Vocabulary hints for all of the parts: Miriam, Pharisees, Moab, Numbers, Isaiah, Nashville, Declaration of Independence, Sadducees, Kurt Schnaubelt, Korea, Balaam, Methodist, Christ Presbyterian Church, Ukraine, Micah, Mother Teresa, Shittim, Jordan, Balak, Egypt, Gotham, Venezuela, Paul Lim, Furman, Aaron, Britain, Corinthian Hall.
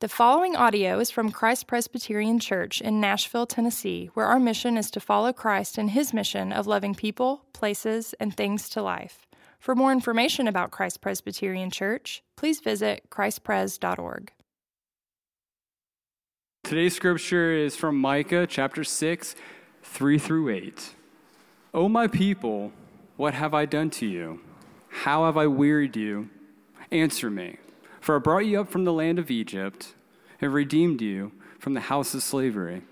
The following audio is from Christ Presbyterian Church in Nashville, Tennessee, where our mission is to follow Christ in his mission of loving people, places, and things to life. For more information about Christ Presbyterian Church, please visit ChristPres.org. Today's scripture is from Micah chapter 6, 3 through 8. O my people, what have I done to you? How have I wearied you? Answer me. For I brought you up from the land of Egypt and redeemed you from the house of slavery.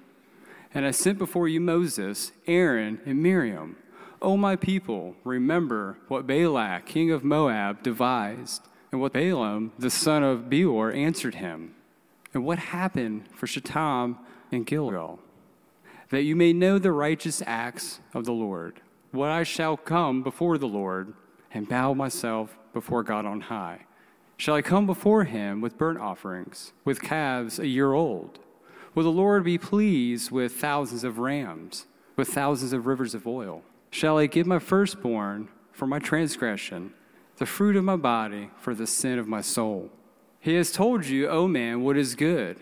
And I sent before you Moses, Aaron, and Miriam. O my people, remember what Balak, king of Moab, devised, and what Balaam, the son of Beor, answered him, and what happened for Shittim and Gilgal, that you may know the righteous acts of the Lord, what I shall come before the Lord and bow myself before God on high. Shall I come before him with burnt offerings, with calves a year old? Will the Lord be pleased with thousands of rams, with thousands of rivers of oil? Shall I give my firstborn for my transgression, the fruit of my body for the sin of my soul? He has told you, O man, what is good.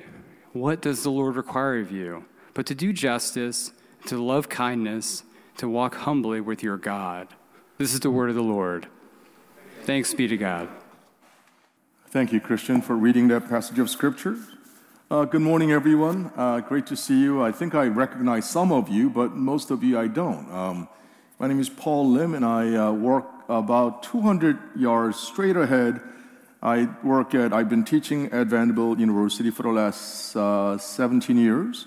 What does the Lord require of you? But to do justice, to love kindness, to walk humbly with your God. This is the word of the Lord. Thanks be to God. Thank you, Christian, for reading that passage of Scripture. Good morning, everyone. Great to see you. I think I recognize some of you, but most of you I don't. My name is Paul Lim, and I work about 200 yards straight ahead. I've been teaching at Vanderbilt University for the last 17 years,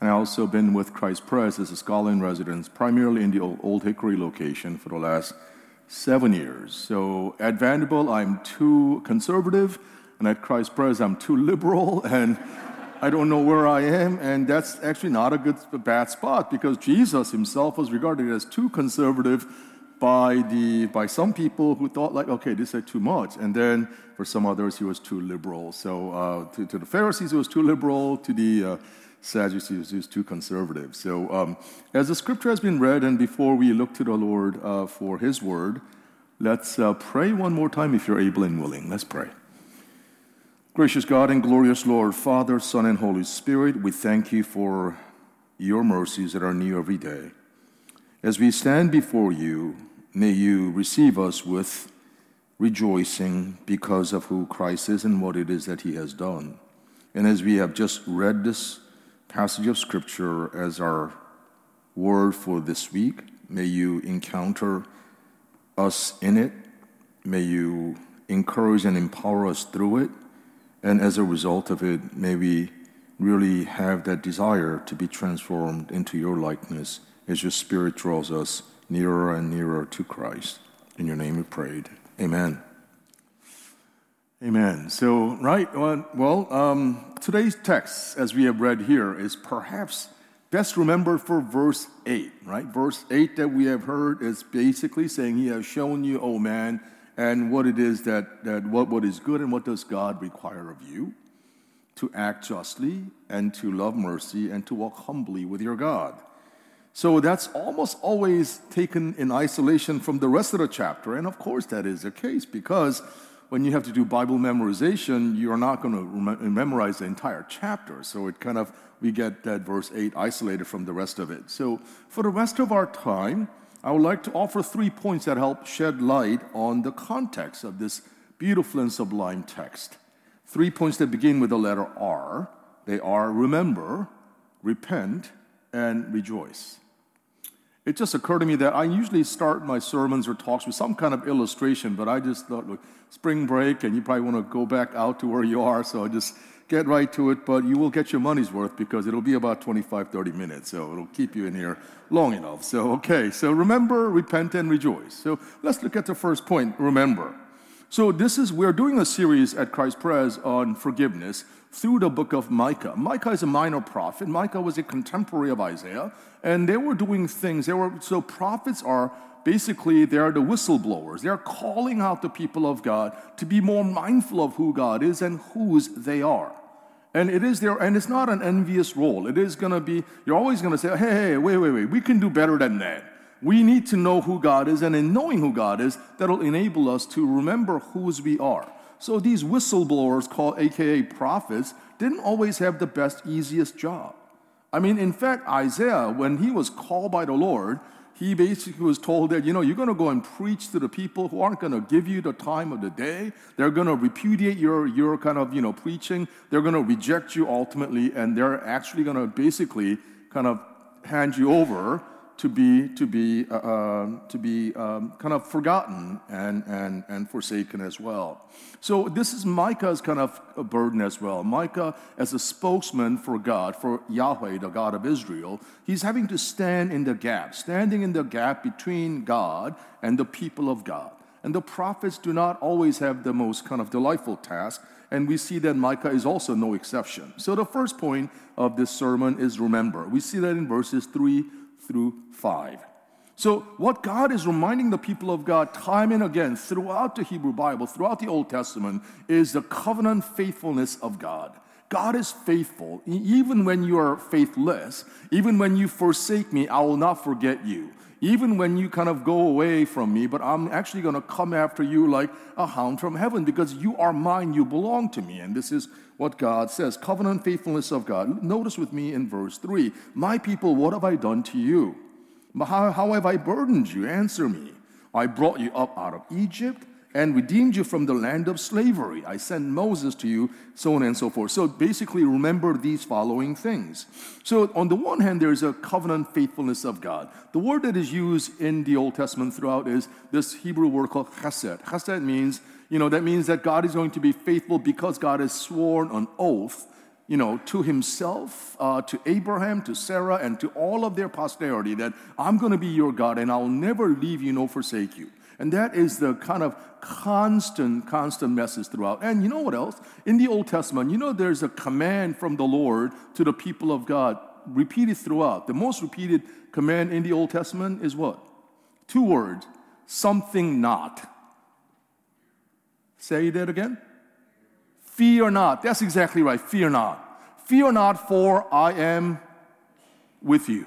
and I've also been with Christ Press as a scholar in residence, primarily in the Old Hickory location for the last 7 years. So at Vanderbilt, I'm too conservative, and at Christ Pres, I'm too liberal, and I don't know where I am, and that's actually not a bad spot, because Jesus himself was regarded as too conservative by some people who thought, like, okay, this is too much, and then for some others, he was too liberal. So to the Pharisees, he was too liberal, to the Sadducees, he was too conservative. So as the scripture has been read, and before we look to the Lord for his word, let's pray one more time if you're able and willing. Let's pray. Gracious God and glorious Lord, Father, Son, and Holy Spirit, we thank you for your mercies that are new every day. As we stand before you, may you receive us with rejoicing because of who Christ is and what it is that he has done. And as we have just read this passage of Scripture as our word for this week, may you encounter us in it. May you encourage and empower us through it. And as a result of it, may we really have that desire to be transformed into your likeness as your Spirit draws us nearer and nearer to Christ. In your name we prayed. Amen. Amen. So, right, today's text, as we have read here, is perhaps best remembered for verse 8, right? Verse 8 that we have heard is basically saying, he has shown you, O man, and what it is that what is good and what does God require of you, to act justly and to love mercy and to walk humbly with your God. So that's almost always taken in isolation from the rest of the chapter, and of course that is the case, because when you have to do Bible memorization, you're not going to memorize the entire chapter. So we get that verse 8 isolated from the rest of it. So for the rest of our time, I would like to offer 3 points that help shed light on the context of this beautiful and sublime text. 3 points that begin with the letter R. They are remember, repent, and rejoice. It just occurred to me that I usually start my sermons or talks with some kind of illustration, but I just thought, look, spring break, and you probably want to go back out to where you are, so I'll just get right to it, but you will get your money's worth because it'll be about 25, 30 minutes, so it'll keep you in here long enough. So, okay, so remember, repent, and rejoice. So let's look at the first point, remember. So we're doing a series at Christ Pres on forgiveness through the book of Micah. Micah is a minor prophet. Micah was a contemporary of Isaiah, and they were doing things. So prophets are basically, they're the whistleblowers. They're calling out the people of God to be more mindful of who God is and whose they are. And it's not an envious role. It is going to be, you're always going to say, hey, wait, we can do better than that. We need to know who God is, and in knowing who God is, that'll enable us to remember whose we are. So these whistleblowers, called AKA prophets, didn't always have the best, easiest job. I mean, in fact, Isaiah, when he was called by the Lord, he basically was told that, you know, you're going to go and preach to the people who aren't going to give you the time of the day. They're going to repudiate your kind of, you know, preaching. They're going to reject you ultimately, and they're actually going to basically kind of hand you over to be kind of forgotten and forsaken as well. So this is Micah's kind of a burden as well. Micah, as a spokesman for God, for Yahweh, the God of Israel, he's having to stand in the gap between God and the people of God. And the prophets do not always have the most kind of delightful task, and we see that Micah is also no exception. So the first point of this sermon is remember. We see that in verses 3 through 5. So what God is reminding the people of God time and again throughout the Hebrew Bible, throughout the Old Testament, is the covenant faithfulness of God. God is faithful. Even when you are faithless, even when you forsake me, I will not forget you. Even when you kind of go away from me, but I'm actually going to come after you like a hound from heaven because you are mine, you belong to me. And this is what God says, covenant faithfulness of God. Notice with me in verse 3, my people, what have I done to you? How have I burdened you? Answer me. I brought you up out of Egypt and redeemed you from the land of slavery. I sent Moses to you, so on and so forth. So basically, remember these following things. So on the one hand, there's a covenant faithfulness of God. The word that is used in the Old Testament throughout is this Hebrew word called chesed. Chesed means, you know, that means that God is going to be faithful because God has sworn an oath, you know, to himself, to Abraham, to Sarah, and to all of their posterity that I'm going to be your God and I'll never leave you nor forsake you. And that is the kind of constant message throughout. And you know what else? In the Old Testament, you know there's a command from the Lord to the people of God repeated throughout. The most repeated command in the Old Testament is what? 2 words, something not. Say that again. Fear not. That's exactly right, fear not. Fear not, for I am with you.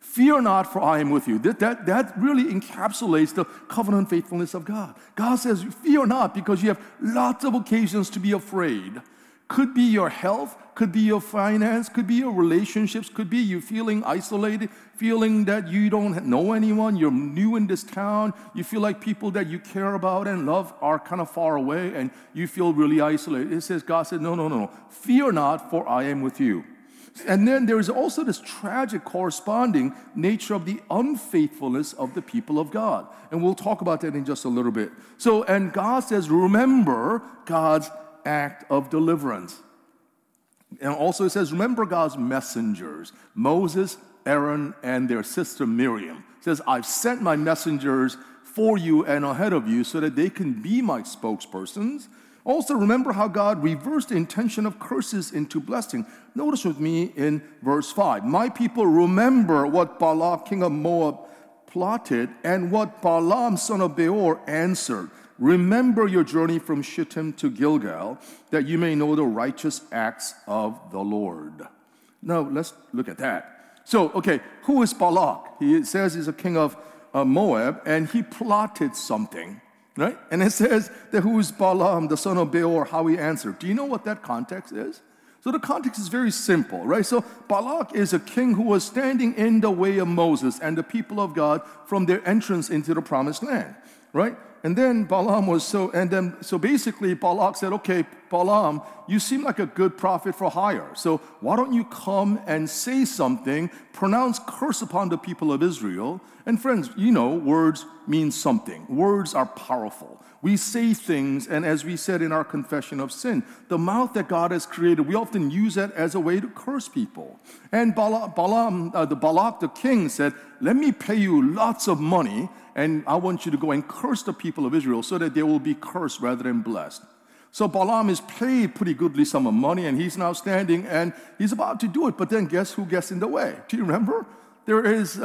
Fear not, for I am with you. That really encapsulates the covenant faithfulness of God. God says, fear not, because you have lots of occasions to be afraid. Could be your health, could be your finance, could be your relationships, could be you feeling isolated, feeling that you don't know anyone, you're new in this town, you feel like people that you care about and love are kind of far away, and you feel really isolated. It says, God said, no. Fear not, for I am with you. And then there is also this tragic corresponding nature of the unfaithfulness of the people of God. And we'll talk about that in just a little bit. So, and God says, remember God's act of deliverance. And also it says, remember God's messengers, Moses, Aaron, and their sister Miriam. It says, I've sent my messengers for you and ahead of you so that they can be my spokespersons. Also, remember how God reversed the intention of curses into blessing. Notice with me in verse 5. My people, remember what Balak, king of Moab, plotted and what Balaam, son of Beor, answered. Remember your journey from Shittim to Gilgal, that you may know the righteous acts of the Lord. Now, let's look at that. So, okay, who is Balak? He says he's a king of Moab, and he plotted something. Right? And it says that who is Balaam, the son of Beor, how he answered. Do you know what that context is? So the context is very simple, right? So Balak is a king who was standing in the way of Moses and the people of God from their entrance into the Promised Land, right? And then basically Balak said, okay, Balaam, you seem like a good prophet for hire. So why don't you come and say something, pronounce curse upon the people of Israel? And friends, you know, words mean something. Words are powerful. We say things, and as we said in our confession of sin, the mouth that God has created, we often use that as a way to curse people. And Balak, the king, said, let me pay you lots of money, and I want you to go and curse the people of Israel so that they will be cursed rather than blessed. So Balaam is paid pretty goodly sum of money, and he's now standing, and he's about to do it. But then guess who gets in the way? Do you remember? There is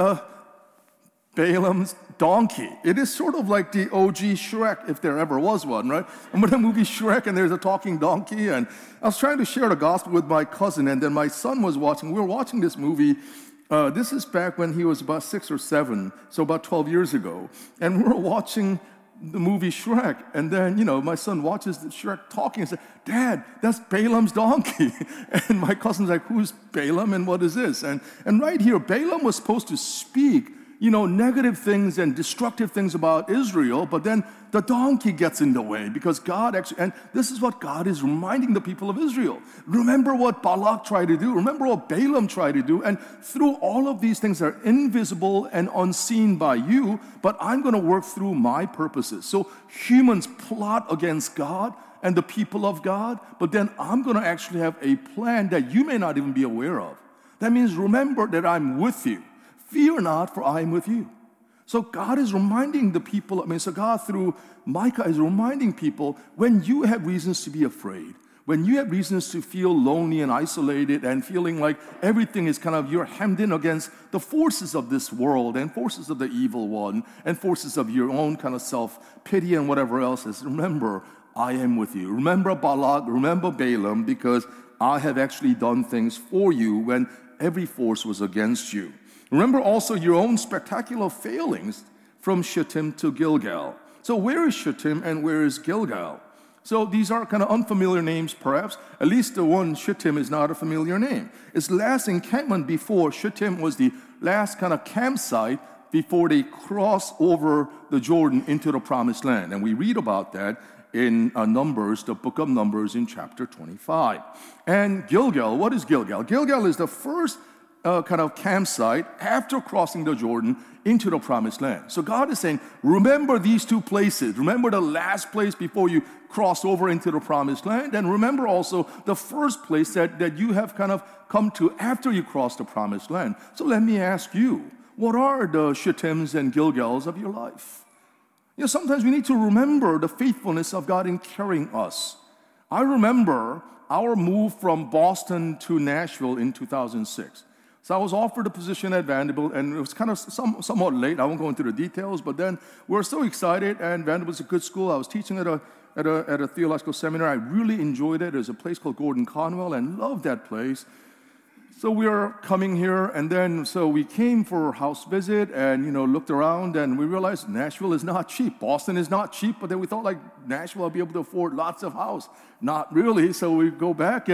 Balaam's donkey. It is sort of like the OG Shrek, if there ever was one, right? I remember the movie Shrek, and there's a talking donkey, and I was trying to share the gospel with my cousin, and then my son was watching. We were watching this movie. This is back when he was about 6 or 7, so about 12 years ago, and we were watching the movie Shrek. And then, you know, my son watches the Shrek talking and says, "Dad, that's Balaam's donkey." And my cousin's like, "Who's Balaam and what is this?" And right here, Balaam was supposed to speak, you know, negative things and destructive things about Israel, but then the donkey gets in the way because God actually, and this is what God is reminding the people of Israel. Remember what Balak tried to do. Remember what Balaam tried to do. And through all of these things that are invisible and unseen by you, but I'm going to work through my purposes. So humans plot against God and the people of God, but then I'm going to actually have a plan that you may not even be aware of. That means remember that I'm with you. Fear not, for I am with you. So God is reminding the people, God through Micah is reminding people, when you have reasons to be afraid, when you have reasons to feel lonely and isolated and feeling like everything is kind of, you're hemmed in against the forces of this world and forces of the evil one and forces of your own kind of self-pity and whatever else is, remember, I am with you. Remember Balak, remember Balaam, because I have actually done things for you when every force was against you. Remember also your own spectacular failings from Shittim to Gilgal. So where is Shittim and where is Gilgal? So these are kind of unfamiliar names perhaps. At least the one Shittim is not a familiar name. Its last encampment before Shittim was the last kind of campsite before they crossed over the Jordan into the Promised Land. And we read about that in Numbers, the book of Numbers in chapter 25. And Gilgal, what is Gilgal? Gilgal is the first kind of campsite after crossing the Jordan into the Promised Land. So God is saying, remember these two places. Remember the last place before you cross over into the Promised Land, and remember also the first place that you have kind of come to after you cross the Promised Land. So let me ask you, what are the Shittims and Gilgals of your life? You know, sometimes we need to remember the faithfulness of God in carrying us. I remember our move from Boston to Nashville in 2006. So I was offered a position at Vanderbilt, and it was kind of somewhat late. I won't go into the details, but then we were so excited, and Vanderbilt's a good school. I was teaching at a theological seminar. I really enjoyed it. There's a place called Gordon Conwell, and loved that place. So we were coming here, and then so we came for a house visit, and looked around, and we realized Nashville is not cheap. Boston is not cheap, but then we thought like Nashville, I'll be able to afford lots of house. Not really. So we go back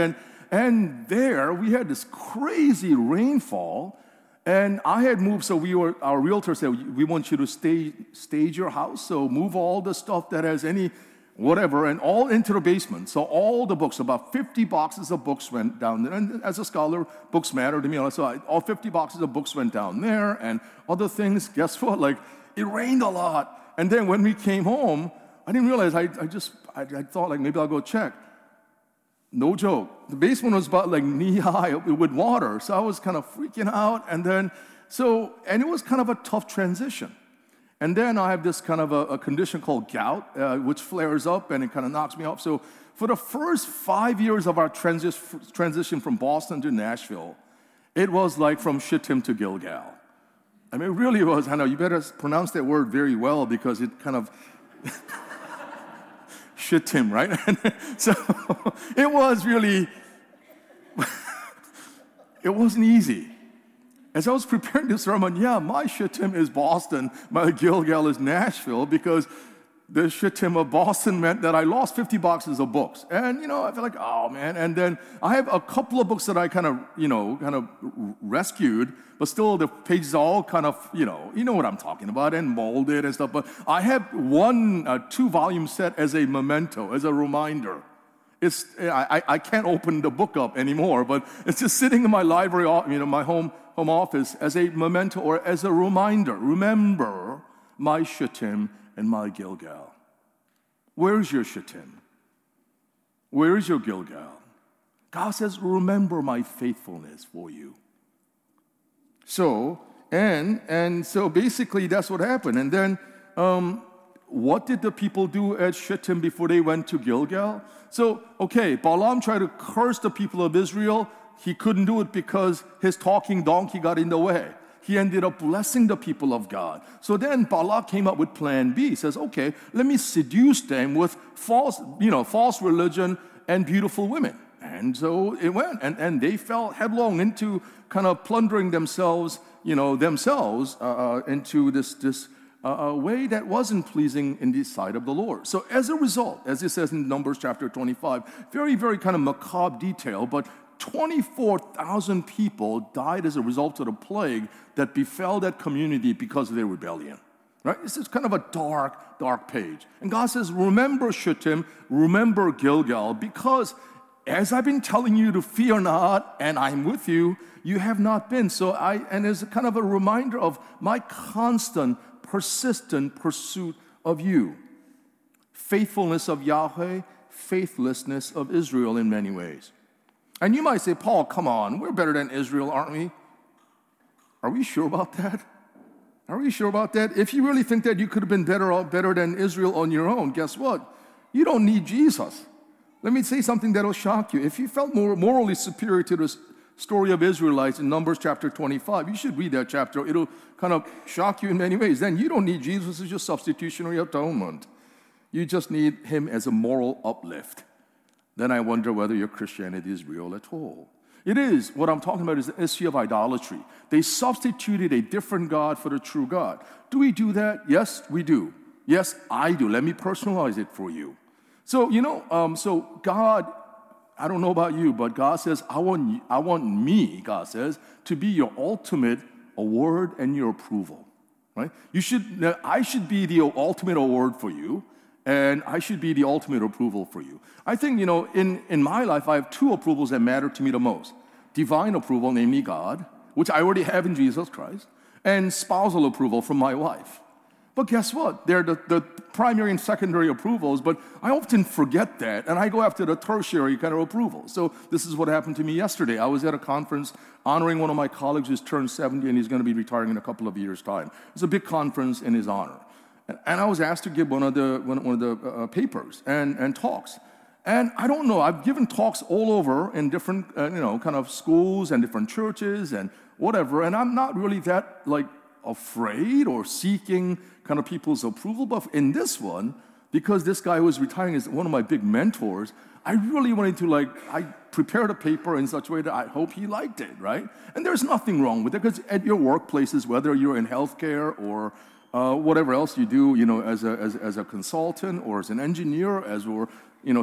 and there, we had this crazy rainfall, and I had moved, so our realtor said, we want you to stage your house, so move all the stuff that has any whatever, and all into the basement. So all the books, about 50 boxes of books went down there, and as a scholar, books matter to me, so all 50 boxes of books went down there, and other things, guess what, it rained a lot, and then when we came home, I didn't realize, I thought maybe I'll go check. No joke. The basement was about knee-high with water, so I was kind of freaking out, and it was kind of a tough transition. And then I have this kind of a condition called gout, which flares up, and it kind of knocks me off. So for the first 5 years of our transition from Boston to Nashville, it was like from Shittim to Gilgal. I mean, it really was. I know, you better pronounce that word very well, because it kind of... Shittim, right? So it was really, it wasn't easy. As I was preparing this sermon, my Shittim is Boston, my Gilgal is Nashville, because the Shittim of Boston meant that I lost 50 boxes of books. And, I feel like, oh, man. And then I have a couple of books that I kind of rescued, but still the pages are all kind of, you know what I'm talking about, and molded and stuff. But I have two-volume set as a memento, as a reminder. I can't open the book up anymore, but it's just sitting in my library, my home office, as a memento or as a reminder. Remember my Shittim and my Gilgal. Where is your Shittim? Where is your Gilgal? God says, remember my faithfulness for you. So, and so basically that's what happened. And then what did the people do at Shittim before they went to Gilgal? So, Balaam tried to curse the people of Israel. He couldn't do it because his talking donkey got in the way. He ended up blessing the people of God. So then Balak came up with plan B. He says, let me seduce them with false religion and beautiful women. And so it went. And they fell headlong into kind of plundering themselves into this a way that wasn't pleasing in the sight of the Lord. So as a result, as it says in Numbers chapter 25, very, very kind of macabre detail, but 24,000 people died as a result of the plague that befell that community because of their rebellion. Right? This is kind of a dark, dark page. And God says, remember Shittim, remember Gilgal, because as I've been telling you to fear not, and I'm with you, you have not been. And it's kind of a reminder of my constant, persistent pursuit of you. Faithfulness of Yahweh, faithlessness of Israel in many ways. And you might say, Paul, come on, we're better than Israel, aren't we? Are we sure about that? Are we sure about that? If you really think that you could have been better than Israel on your own, guess what? You don't need Jesus. Let me say something that will shock you. If you felt more morally superior to the story of Israelites in Numbers chapter 25, you should read that chapter. It'll kind of shock you in many ways. Then you don't need Jesus as your substitutionary atonement. You just need him as a moral uplift. Then I wonder whether your Christianity is real at all. It is. What I'm talking about is the issue of idolatry. They substituted a different God for the true God. Do we do that? Yes, we do. Yes, I do. Let me personalize it for you. So, God, I don't know about you, but God says, I want me, God says, to be your ultimate award and your approval, right? I should be the ultimate award for you, and I should be the ultimate approval for you. I think, in my life, I have two approvals that matter to me the most. Divine approval, namely God, which I already have in Jesus Christ, and spousal approval from my wife. But guess what? They're the primary and secondary approvals, but I often forget that, and I go after the tertiary kind of approval. So this is what happened to me yesterday. I was at a conference honoring one of my colleagues who's turned 70, and he's going to be retiring in a couple of years' time. It's a big conference in his honor. And I was asked to give one of the papers and talks. And I don't know, I've given talks all over in different, kind of schools and different churches and whatever, and I'm not really that, afraid or seeking kind of people's approval, but in this one, because this guy who was retiring is one of my big mentors, I really wanted to I prepared a paper in such a way that I hope he liked it, right? And there's nothing wrong with it, because at your workplaces, whether you're in healthcare or whatever else you do, as a consultant or as an engineer,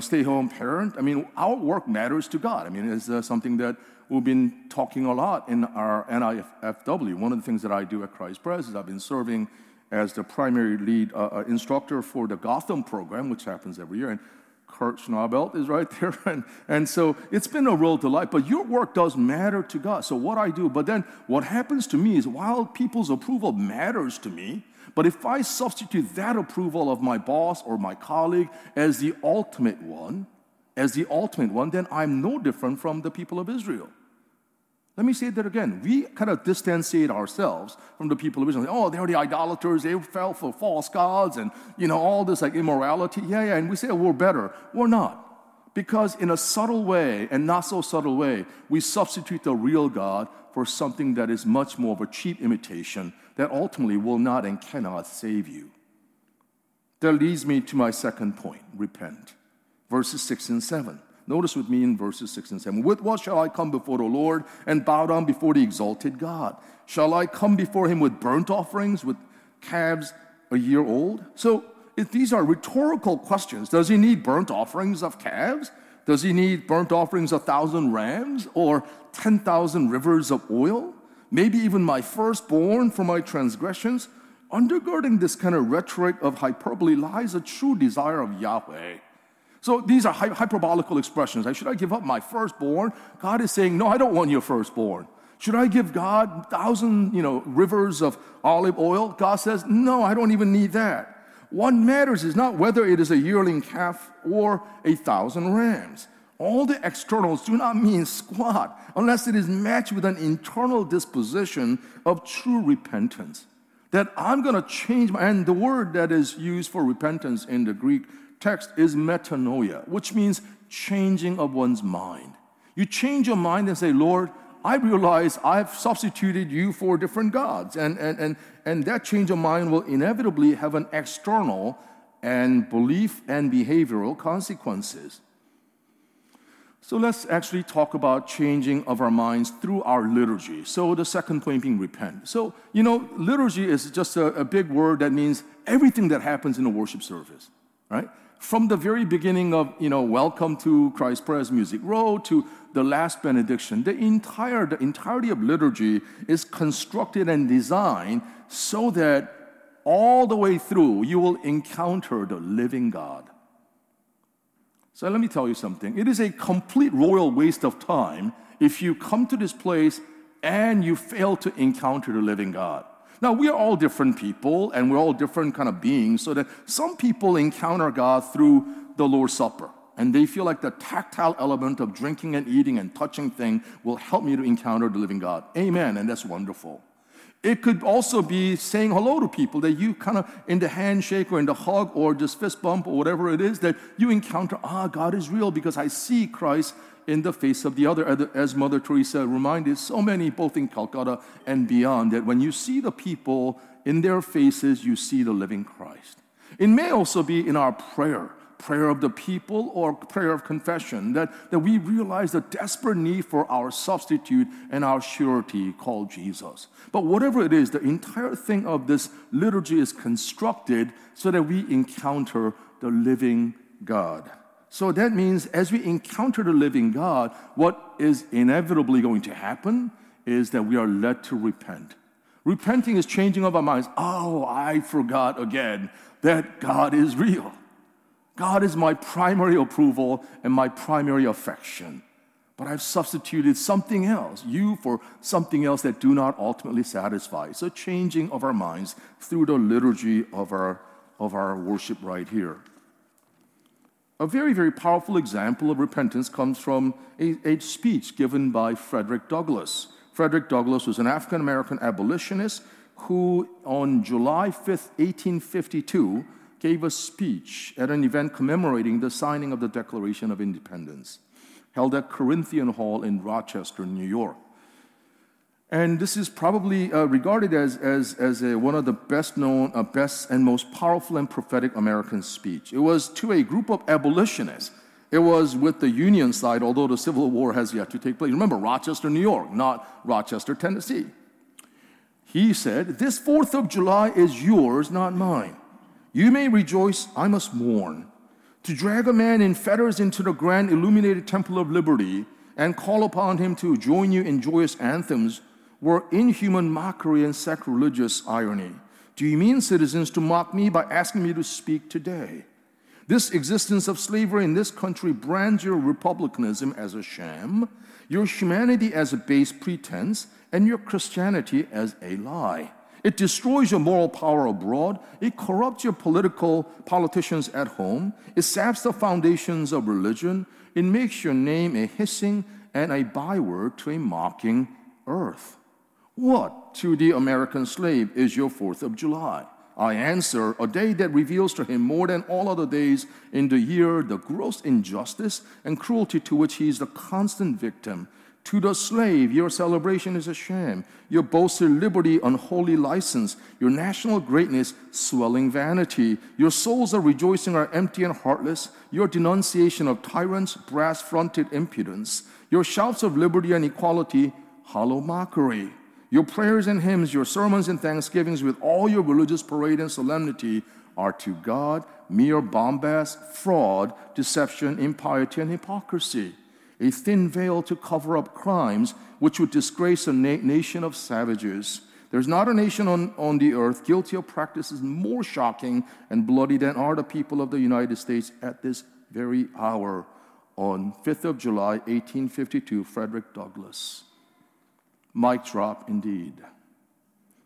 stay-home parent, I mean, our work matters to God. I mean, it's something that we've been talking a lot in our NIFW. One of the things that I do at Christ Pres is I've been serving as the primary lead instructor for the Gotham program, which happens every year, and Kurt Schnaubelt is right there, and so it's been a real delight, but your work does matter to God, so what I do, but then what happens to me is while people's approval matters to me, but if I substitute that approval of my boss or my colleague as the ultimate one, then I'm no different from the people of Israel. Let me say that again. We kind of distanciate ourselves from the people of Israel. Oh, they're the idolaters. They fell for false gods and, all this immorality. Yeah. And we say, we're better. We're not. Because in a subtle way and not so subtle way, we substitute the real God for something that is much more of a cheap imitation that ultimately will not and cannot save you. That leads me to my second point, repent. Verses 6 and 7. Notice with me in verses 6 and 7. With what shall I come before the Lord and bow down before the exalted God? Shall I come before him with burnt offerings, with calves a year old? So if these are rhetorical questions. Does he need burnt offerings of calves? Does he need burnt offerings of 1,000 rams or 10,000 rivers of oil? Maybe even my firstborn for my transgressions? Undergirding this kind of rhetoric of hyperbole lies a true desire of Yahweh. So these are hyperbolical expressions. Should I give up my firstborn? God is saying, no, I don't want your firstborn. Should I give God 1,000, rivers of olive oil? God says, no, I don't even need that. What matters is not whether it is a yearling calf or 1,000 rams. All the externals do not mean squat unless it is matched with an internal disposition of true repentance. That I'm going to change, and the word that is used for repentance in the Greek text is metanoia, which means changing of one's mind. You change your mind and say, Lord, I realize I've substituted you for different gods. And that change of mind will inevitably have an external and belief and behavioral consequences. So let's actually talk about changing of our minds through our liturgy. So the second point being repent. So, you know, liturgy is just a big word that means everything that happens in a worship service, right? From the very beginning of, you know, welcome to Christ Pres Music Row to the last benediction, the entirety of liturgy is constructed and designed so that all the way through you will encounter the living God. So let me tell you something. It is a complete royal waste of time if you come to this place and you fail to encounter the living God. Now, we are all different people, and we're all different kind of beings, so that some people encounter God through the Lord's Supper, and they feel like the tactile element of drinking and eating and touching thing will help me to encounter the living God. Amen, and that's wonderful. It could also be saying hello to people that you kind of in the handshake or in the hug or just fist bump or whatever it is that you encounter, God is real because I see Christ in the face of the other. As Mother Teresa reminded so many, both in Calcutta and beyond, that when you see the people in their faces, you see the living Christ. It may also be in our prayer of the people or prayer of confession, that we realize the desperate need for our substitute and our surety called Jesus. But whatever it is, the entire thing of this liturgy is constructed so that we encounter the living God. So that means as we encounter the living God, what is inevitably going to happen is that we are led to repent. Repenting is changing of our minds. I forgot again that God is real. God is my primary approval and my primary affection. But I've substituted something else, you for something else that do not ultimately satisfy. So changing of our minds through the liturgy of our worship right here. A very, very powerful example of repentance comes from a speech given by Frederick Douglass. Frederick Douglass was an African-American abolitionist who, on July 5th, 1852, gave a speech at an event commemorating the signing of the Declaration of Independence, held at Corinthian Hall in Rochester, New York. And this is probably regarded as one of the best-known, best and most powerful and prophetic American speech. It was to a group of abolitionists. It was with the Union side, although the Civil War has yet to take place. Remember, Rochester, New York, not Rochester, Tennessee. He said, "This 4th of July is yours, not mine. You may rejoice, I must mourn. To drag a man in fetters into the grand illuminated temple of liberty and call upon him to join you in joyous anthems were inhuman mockery and sacrilegious irony. Do you mean, citizens, to mock me by asking me to speak today? This existence of slavery in this country brands your republicanism as a sham, your humanity as a base pretense, and your Christianity as a lie. It destroys your moral power abroad. It corrupts your politicians at home. It saps the foundations of religion. It makes your name a hissing and a byword to a mocking earth. What to the American slave is your 4th of July? I answer, a day that reveals to him more than all other days in the year the gross injustice and cruelty to which he is the constant victim. To the slave, your celebration is a sham, your boasted liberty unholy license, your national greatness swelling vanity, your souls of rejoicing are empty and heartless, your denunciation of tyrants brass-fronted impudence, your shouts of liberty and equality hollow mockery, your prayers and hymns, your sermons and thanksgivings with all your religious parade and solemnity are to God mere bombast, fraud, deception, impiety, and hypocrisy. A thin veil to cover up crimes which would disgrace a nation of savages. There's not a nation on the earth guilty of practices more shocking and bloody than are the people of the United States at this very hour." On 5th of July, 1852, Frederick Douglass. Mic drop indeed.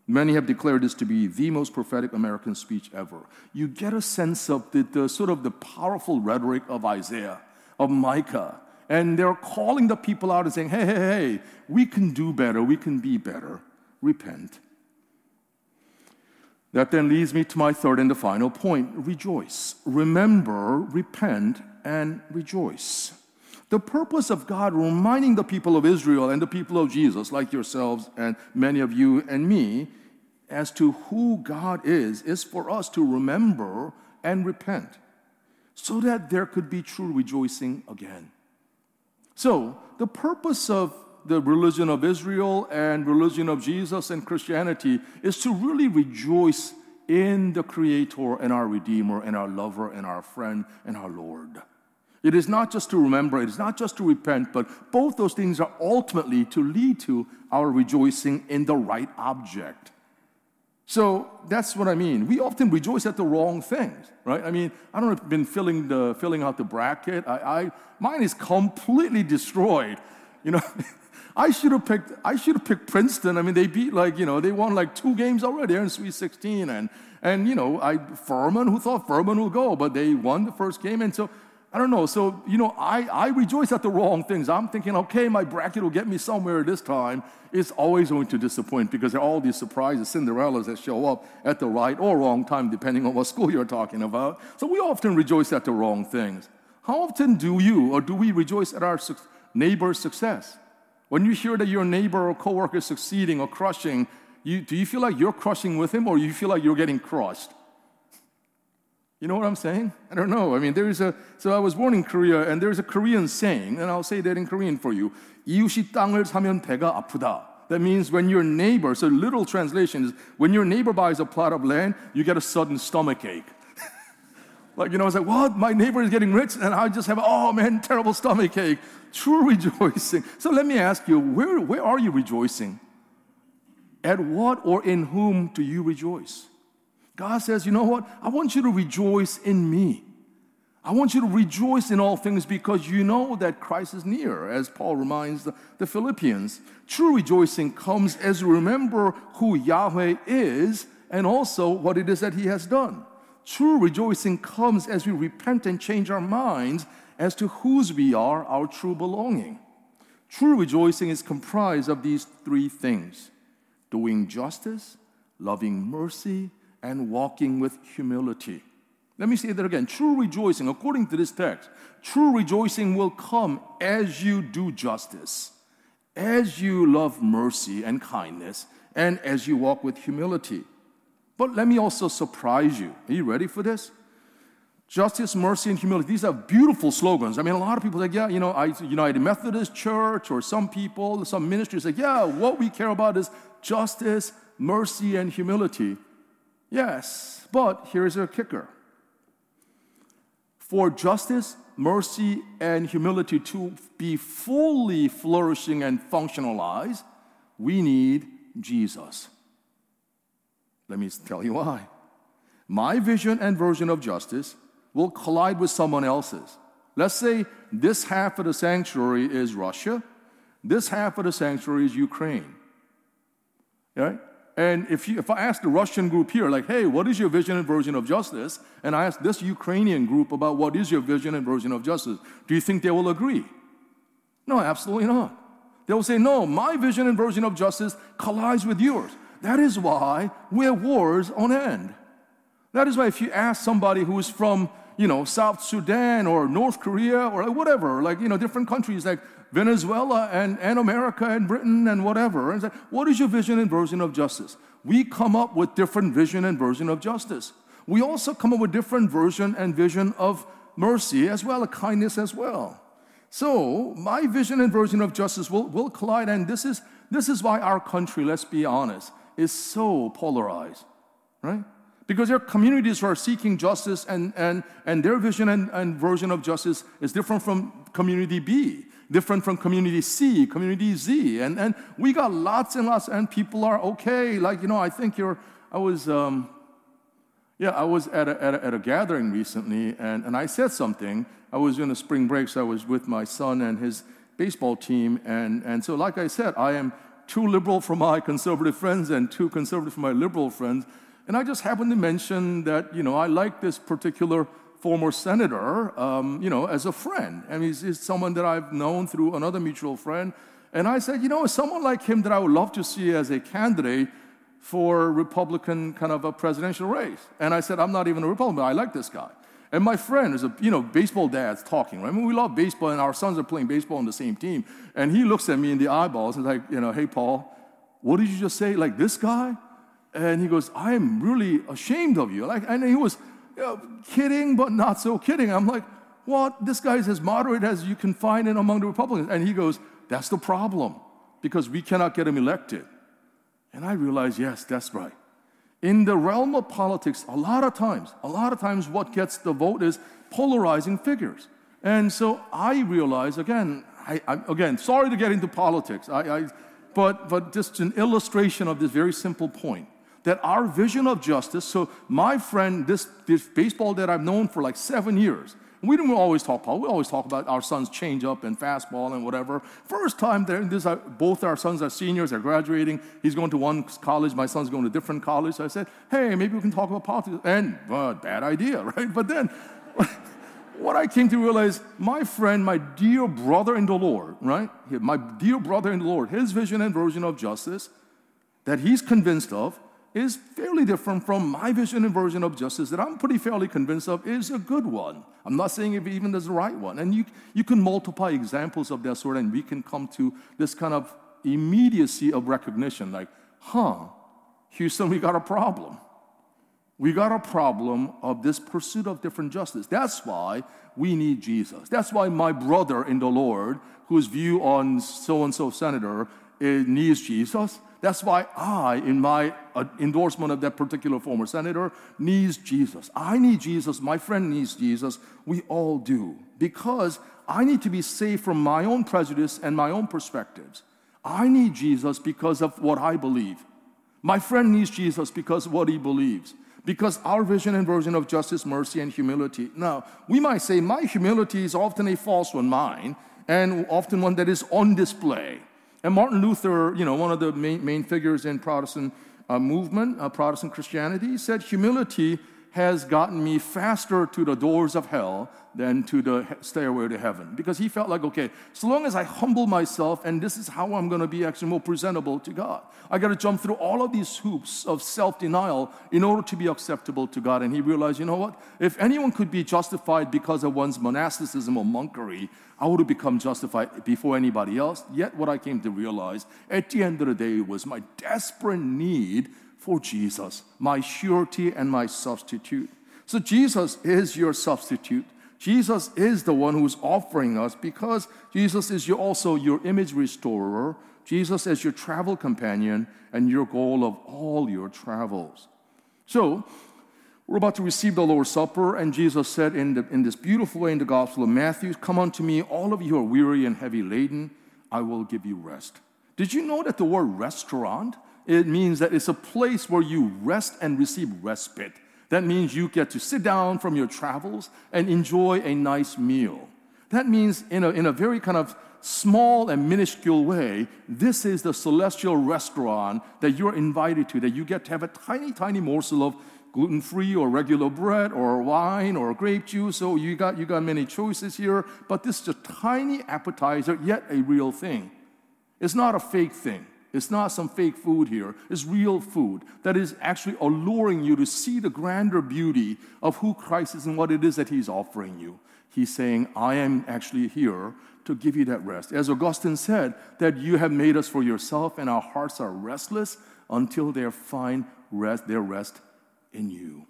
Many have declared this to be the most prophetic American speech ever. You get a sense of the sort of the powerful rhetoric of Isaiah, of Micah, and they're calling the people out and saying, hey, we can do better, we can be better. Repent. That then leads me to my third and the final point, rejoice. Remember, repent, and rejoice. The purpose of God reminding the people of Israel and the people of Jesus, like yourselves and many of you and me, as to who God is for us to remember and repent so that there could be true rejoicing again. So the purpose of the religion of Israel and religion of Jesus and Christianity is to really rejoice in the Creator and our Redeemer and our Lover and our Friend and our Lord. It is not just to remember, it is not just to repent, but both those things are ultimately to lead to our rejoicing in the right object. So that's what I mean. We often rejoice at the wrong things, right? I mean, I don't know if you've been filling out the bracket. Mine is completely destroyed. You know, I should have picked Princeton. I mean, they beat they won 2 games already. They're in Sweet 16, and Furman, who thought Furman would go, but they won the first game, and so. I don't know. So, I rejoice at the wrong things. I'm thinking, okay, my bracket will get me somewhere this time. It's always going to disappoint because there are all these surprises, Cinderellas that show up at the right or wrong time, depending on what school you're talking about. So we often rejoice at the wrong things. How often do you or do we rejoice at our neighbor's success? When you hear that your neighbor or coworker is succeeding or crushing, do you feel like you're crushing with him or you feel like you're getting crushed? You know what I'm saying? I don't know. I mean, so I was born in Korea, and there's a Korean saying, and I'll say that in Korean for you. 이웃이 땅을 사면 배가 아프다. That means when your neighbor, so literal translation is, when your neighbor buys a plot of land, you get a sudden stomach ache. It's like, what? My neighbor is getting rich, and I just have, terrible stomach ache. True rejoicing. So let me ask you, where are you rejoicing? At what or in whom do you rejoice? God says, you know what? I want you to rejoice in me. I want you to rejoice in all things because you know that Christ is near, as Paul reminds the Philippians. True rejoicing comes as you remember who Yahweh is and also what it is that he has done. True rejoicing comes as we repent and change our minds as to whose we are, our true belonging. True rejoicing is comprised of these 3 things: doing justice, loving mercy, and walking with humility. Let me say that again. True rejoicing, according to this text, true rejoicing will come as you do justice, as you love mercy and kindness, and as you walk with humility. But let me also surprise you. Are you ready for this? Justice, mercy, and humility. These are beautiful slogans. I mean, a lot of people say, United Methodist Church, or some people, some ministries say, what we care about is justice, mercy, and humility. Yes, but here's a kicker. For justice, mercy, and humility to be fully flourishing and functionalized, we need Jesus. Let me tell you why. My vision and version of justice will collide with someone else's. Let's say this half of the sanctuary is Russia, this half of the sanctuary is Ukraine. All right? And if I ask the Russian group here, hey, what is your vision and version of justice? And I ask this Ukrainian group about what is your vision and version of justice, do you think they will agree? No, absolutely not. They will say, no, my vision and version of justice collides with yours. That is why we have wars on end. That is why if you ask somebody who is from, South Sudan or North Korea or whatever, different countries Venezuela and America and Britain and whatever. And what is your vision and version of justice? We come up with different vision and version of justice. We also come up with different version and vision of mercy as well, of kindness as well. So my vision and version of justice will collide, and this is why our country, let's be honest, is so polarized, right? Because there are communities who are seeking justice and their vision and version of justice is different from community B, different from community C, community Z, and we got lots and lots, and people are okay. I was at a gathering recently, and I said something. I was in a spring break, so I was with my son and his baseball team, and so like I said, I am too liberal for my conservative friends and too conservative for my liberal friends. And I just happened to mention that, I like this particular former senator, as a friend. And he's someone that I've known through another mutual friend. And I said, someone like him that I would love to see as a candidate for Republican kind of a presidential race. And I said, I'm not even a Republican, but I like this guy. And my friend is a, baseball dad's talking, right? I mean, we love baseball, and our sons are playing baseball on the same team. And he looks at me in the eyeballs and hey, Paul, what did you just say? Like this guy? And he goes, I am really ashamed of you. And he was kidding, but not so kidding. I'm like, well, this guy's as moderate as you can find in among the Republicans. And he goes, that's the problem, because we cannot get him elected. And I realized, yes, that's right. In the realm of politics, a lot of times what gets the vote is polarizing figures. And so I realized, again, I'm sorry to get into politics, but just an illustration of this very simple point, that our vision of justice, so my friend, this baseball that I've known for like 7 years, we didn't always talk Paul. We always talk about our son's change-up and fastball and whatever. First time, both our sons are seniors, they're graduating. He's going to one college. My son's going to a different college. So I said, hey, maybe we can talk about politics. And bad idea, right? But then what I came to realize, my friend, my dear brother in the Lord, right? My dear brother in the Lord, his vision and version of justice that he's convinced of is fairly different from my vision and version of justice that I'm pretty fairly convinced of is a good one. I'm not saying it even is the right one. And you can multiply examples of that sort, and we can come to this kind of immediacy of recognition, like, Houston, we got a problem. We got a problem of this pursuit of different justice. That's why we need Jesus. That's why my brother in the Lord, whose view on so-and-so senator needs Jesus, that's why I, in my endorsement of that particular former senator, needs Jesus. I need Jesus. My friend needs Jesus. We all do. Because I need to be safe from my own prejudice and my own perspectives. I need Jesus because of what I believe. My friend needs Jesus because of what he believes. Because our vision and version of justice, mercy, and humility. Now, we might say my humility is often a false one, mine, and often one that is on display. And Martin Luther, one of the main figures in Protestant movement, Protestant Christianity, said, humility has gotten me faster to the doors of hell than to the stairway to heaven. Because he felt like, okay, so long as I humble myself, and this is how I'm going to be actually more presentable to God. I got to jump through all of these hoops of self-denial in order to be acceptable to God. And he realized, you know what? If anyone could be justified because of one's monasticism or monkery, I would have become justified before anybody else. Yet what I came to realize at the end of the day was my desperate need for Jesus, my surety and my substitute. So Jesus is your substitute. Jesus is the one who's offering us, because Jesus is also your image restorer. Jesus is your travel companion and your goal of all your travels. So we're about to receive the Lord's Supper, and Jesus said in this beautiful way in the Gospel of Matthew, come unto me, all of you who are weary and heavy laden, I will give you rest. Did you know that the word restaurant, it means that it's a place where you rest and receive respite. That means you get to sit down from your travels and enjoy a nice meal. That means in a very kind of small and minuscule way, this is the celestial restaurant that you're invited to, that you get to have a tiny, tiny morsel of gluten-free or regular bread or wine or grape juice. So you got many choices here, but this is a tiny appetizer, yet a real thing. It's not a fake thing. It's not some fake food here. It's real food that is actually alluring you to see the grander beauty of who Christ is and what it is that he's offering you. He's saying, I am actually here to give you that rest. As Augustine said, that you have made us for yourself, and our hearts are restless until they find their rest in you.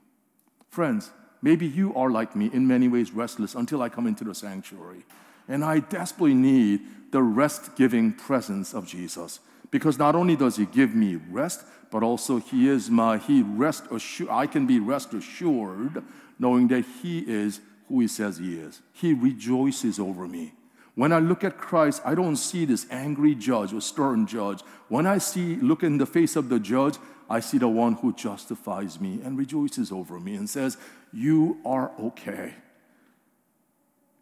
Friends, maybe you are like me, in many ways restless until I come into the sanctuary. And I desperately need the rest-giving presence of Jesus. Because not only does he give me rest, but also I can be rest assured knowing that he is who he says he is. He rejoices over me. When I look at Christ, I don't see this angry judge or stern judge. When I look in the face of the judge, I see the one who justifies me and rejoices over me and says, you are okay.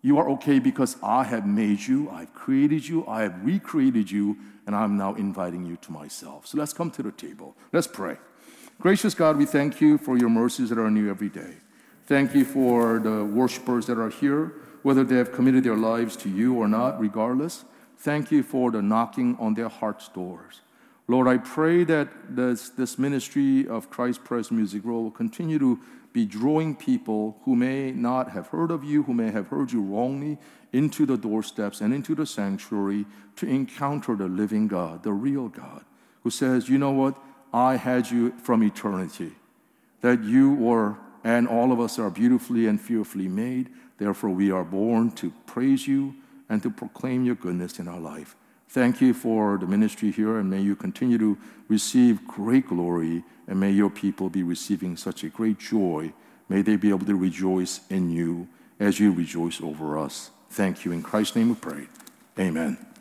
You are okay because I have made you, I've created you, I have recreated you, and I'm now inviting you to myself. So let's come to the table. Let's pray. Gracious God, we thank you for your mercies that are new every day. Thank you for the worshipers that are here, whether they have committed their lives to you or not, regardless. Thank you for the knocking on their heart's doors. Lord, I pray that this ministry of Christ Pres Music Row will continue to be drawing people who may not have heard of you, who may have heard you wrongly, into the doorsteps and into the sanctuary to encounter the living God, the real God, who says, you know what, I had you from eternity, that you were and all of us are beautifully and fearfully made. Therefore, we are born to praise you and to proclaim your goodness in our life. Thank you for the ministry here, and may you continue to receive great glory, and may your people be receiving such a great joy. May they be able to rejoice in you as you rejoice over us. Thank you. In Christ's name we pray. Amen.